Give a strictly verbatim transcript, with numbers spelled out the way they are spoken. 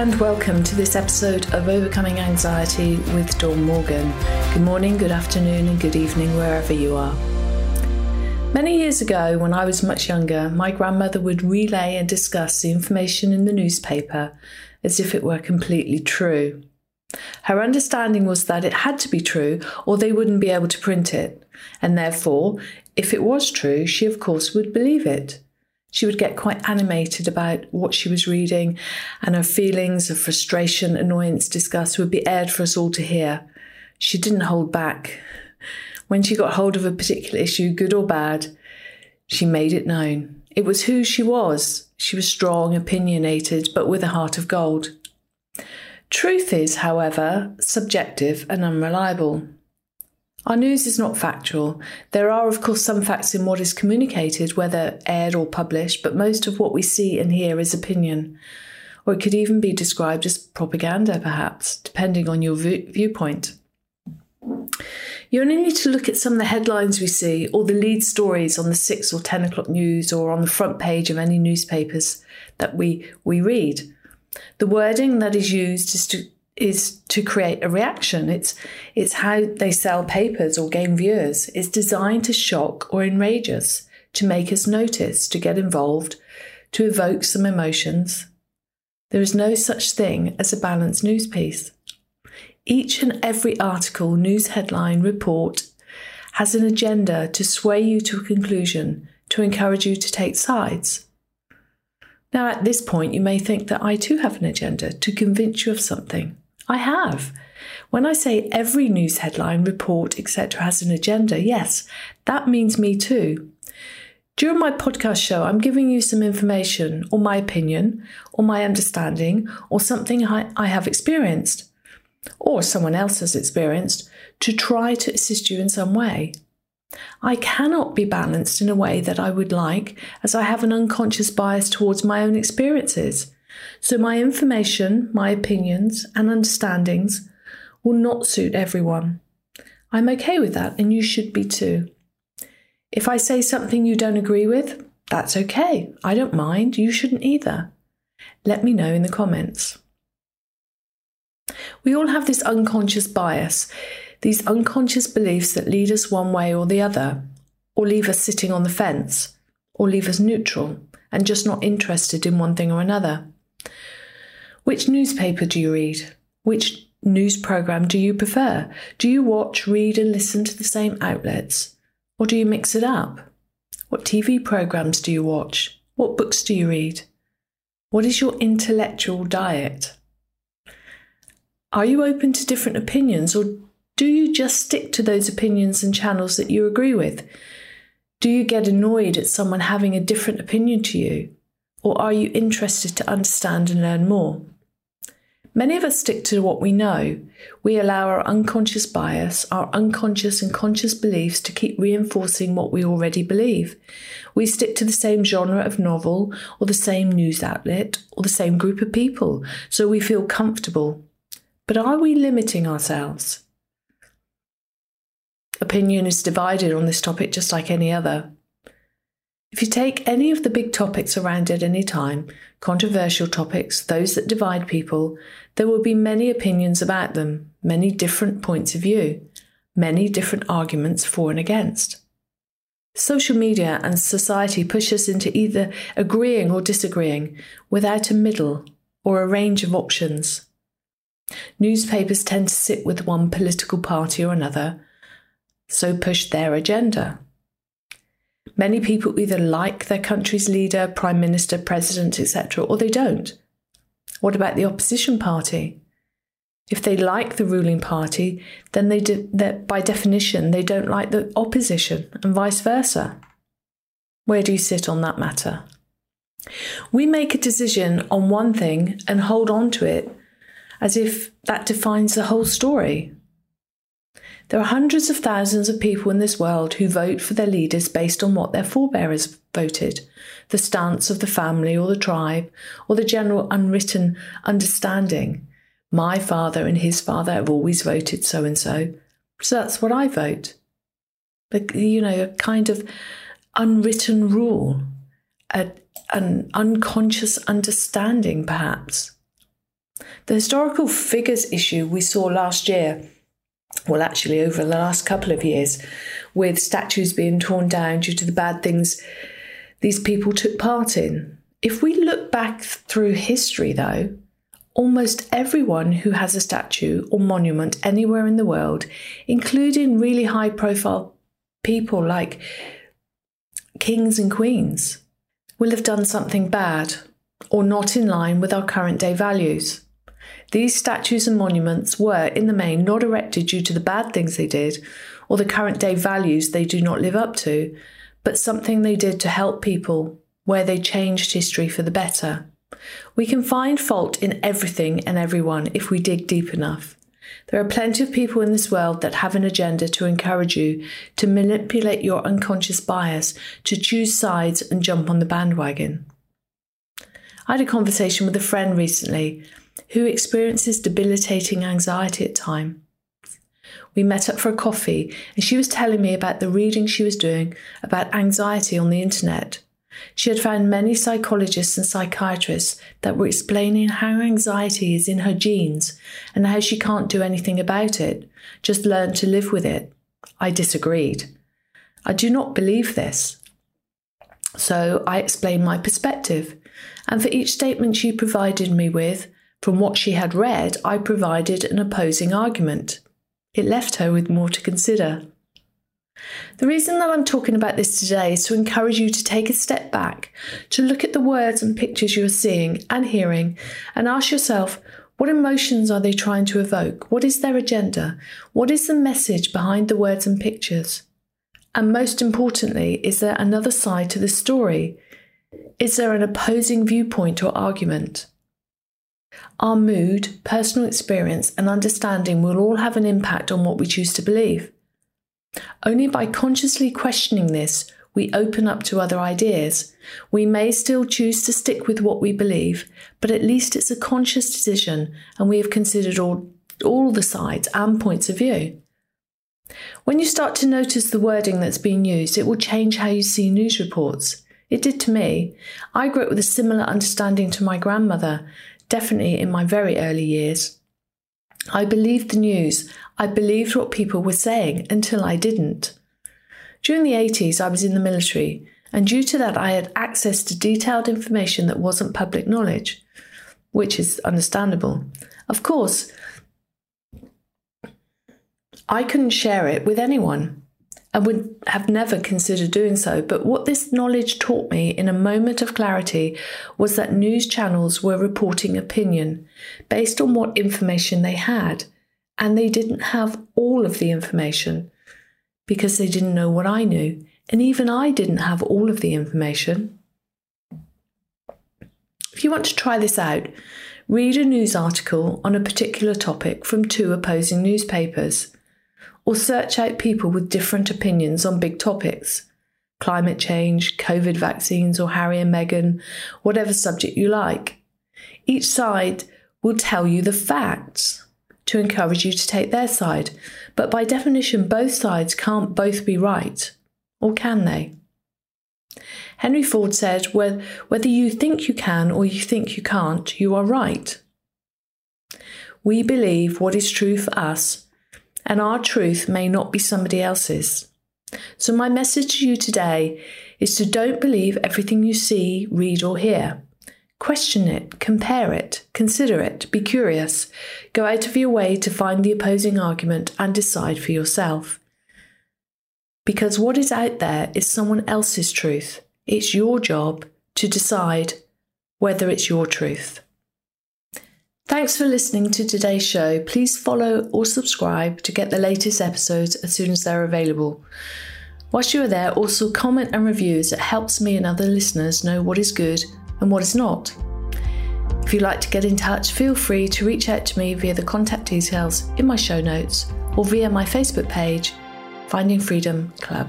and welcome to this episode of Overcoming Anxiety with Dawn Morgan. Good morning, good afternoon and good evening wherever you are. Many years ago, when I was much younger, my grandmother would relay and discuss the information in the newspaper as if it were completely true. Her understanding was that it had to be true or they wouldn't be able to print it, and therefore, if it was true, she of course would believe it. She would get quite animated about what she was reading, and her feelings of frustration, annoyance, disgust would be aired for us all to hear. She didn't hold back. When she got hold of a particular issue, good or bad, she made it known. It was who she was. She was strong, opinionated, but with a heart of gold. Truth is, however, subjective and unreliable. Our news is not factual. There are, of course, some facts in what is communicated, whether aired or published, but most of what we see and hear is opinion. Or it could even be described as propaganda, perhaps, depending on your viewpoint. You only need to look at some of the headlines we see, or the lead stories on the six or ten o'clock news, or on the front page of any newspapers that we, we read. The wording that is used is to is to create a reaction. It's it's how they sell papers or gain viewers. It's designed to shock or enrage us, to make us notice, to get involved, to evoke some emotions. There is no such thing as a balanced news piece. Each and every article, news headline, report has an agenda to sway you to a conclusion, to encourage you to take sides. Now, at this point, you may think that I too have an agenda to convince you of something. I have. When I say every news headline, report, et cetera has an agenda, yes, that means me too. During my podcast show, I'm giving you some information or my opinion or my understanding or something I, I have experienced or someone else has experienced to try to assist you in some way. I cannot be balanced in a way that I would like, as I have an unconscious bias towards my own experiences. So my information, my opinions and understandings will not suit everyone. I'm okay with that, and you should be too. If I say something you don't agree with, that's okay. I don't mind. You shouldn't either. Let me know in the comments. We all have this unconscious bias, these unconscious beliefs that lead us one way or the other, or leave us sitting on the fence, or leave us neutral and just not interested in one thing or another. Which newspaper do you read? Which news program do you prefer? Do you watch, read and listen to the same outlets? Or do you mix it up? What T V programs do you watch? What books do you read? What is your intellectual diet? Are you open to different opinions, or do you just stick to those opinions and channels that you agree with? Do you get annoyed at someone having a different opinion to you? Or are you interested to understand and learn more? Many of us stick to what we know. We allow our unconscious bias, our unconscious and conscious beliefs to keep reinforcing what we already believe. We stick to the same genre of novel, or the same news outlet, or the same group of people, so we feel comfortable. But are we limiting ourselves? Opinion is divided on this topic just like any other. If you take any of the big topics around at any time, controversial topics, those that divide people, there will be many opinions about them, many different points of view, many different arguments for and against. Social media and society push us into either agreeing or disagreeing, without a middle or a range of options. Newspapers tend to sit with one political party or another, so push their agenda. Many people either like their country's leader, prime minister, president, et cetera, or they don't. What about the opposition party? If they like the ruling party, then they de- by definition they don't like the opposition, and vice versa. Where do you sit on that matter? We make a decision on one thing and hold on to it as if that defines the whole story. There are hundreds of thousands of people in this world who vote for their leaders based on what their forebears voted, the stance of the family or the tribe, or the general unwritten understanding. My father and his father have always voted so-and-so, so that's what I vote. But, you know, a kind of unwritten rule, a, an unconscious understanding perhaps. The historical figures issue we saw last year, well, actually over the last couple of years, with statues being torn down due to the bad things these people took part in. If we look back through history, though, almost everyone who has a statue or monument anywhere in the world, including really high-profile people like kings and queens, will have done something bad or not in line with our current-day values. These statues and monuments were, in the main, not erected due to the bad things they did or the current-day values they do not live up to, but something they did to help people where they changed history for the better. We can find fault in everything and everyone if we dig deep enough. There are plenty of people in this world that have an agenda to encourage you to manipulate your unconscious bias, to choose sides and jump on the bandwagon. I had a conversation with a friend recently who experiences debilitating anxiety at times. We met up for a coffee and she was telling me about the reading she was doing about anxiety on the internet. She had found many psychologists and psychiatrists that were explaining how anxiety is in her genes and how she can't do anything about it, just learn to live with it. I disagreed. I do not believe this. So I explained my perspective, and for each statement she provided me with, from what she had read, I provided an opposing argument. It left her with more to consider. The reason that I'm talking about this today is to encourage you to take a step back, to look at the words and pictures you are seeing and hearing, and ask yourself, what emotions are they trying to evoke? What is their agenda? What is the message behind the words and pictures? And most importantly, is there another side to the story? Is there an opposing viewpoint or argument? Our mood, personal experience, and understanding will all have an impact on what we choose to believe. Only by consciously questioning this, we open up to other ideas. We may still choose to stick with what we believe, but at least it's a conscious decision and we have considered all, all the sides and points of view. When you start to notice the wording that's being used, it will change how you see news reports. It did to me. I grew up with a similar understanding to my grandmother, definitely in my very early years. I believed the news. I believed what people were saying until I didn't. During the eighties, I was in the military, and due to that, I had access to detailed information that wasn't public knowledge, which is understandable. Of course, I couldn't share it with anyone and would have never considered doing so. But what this knowledge taught me in a moment of clarity was that news channels were reporting opinion based on what information they had. And they didn't have all of the information because they didn't know what I knew. And even I didn't have all of the information. If you want to try this out, read a news article on a particular topic from two opposing newspapers. Or search out people with different opinions on big topics. Climate change, COVID vaccines, or Harry and Meghan, whatever subject you like. Each side will tell you the facts to encourage you to take their side. But by definition, both sides can't both be right. Or can they? Henry Ford said, whether you think you can or you think you can't, you are right. We believe what is true for us, and our truth may not be somebody else's. So my message to you today is to don't believe everything you see, read, or hear. Question it, compare it, consider it, be curious. Go out of your way to find the opposing argument and decide for yourself. Because what is out there is someone else's truth. It's your job to decide whether it's your truth. Thanks for listening to today's show. Please follow or subscribe to get the latest episodes as soon as they're available. Whilst you are there, also comment and review as it helps me and other listeners know what is good and what is not. If you'd like to get in touch, feel free to reach out to me via the contact details in my show notes or via my Facebook page, Finding Freedom Club.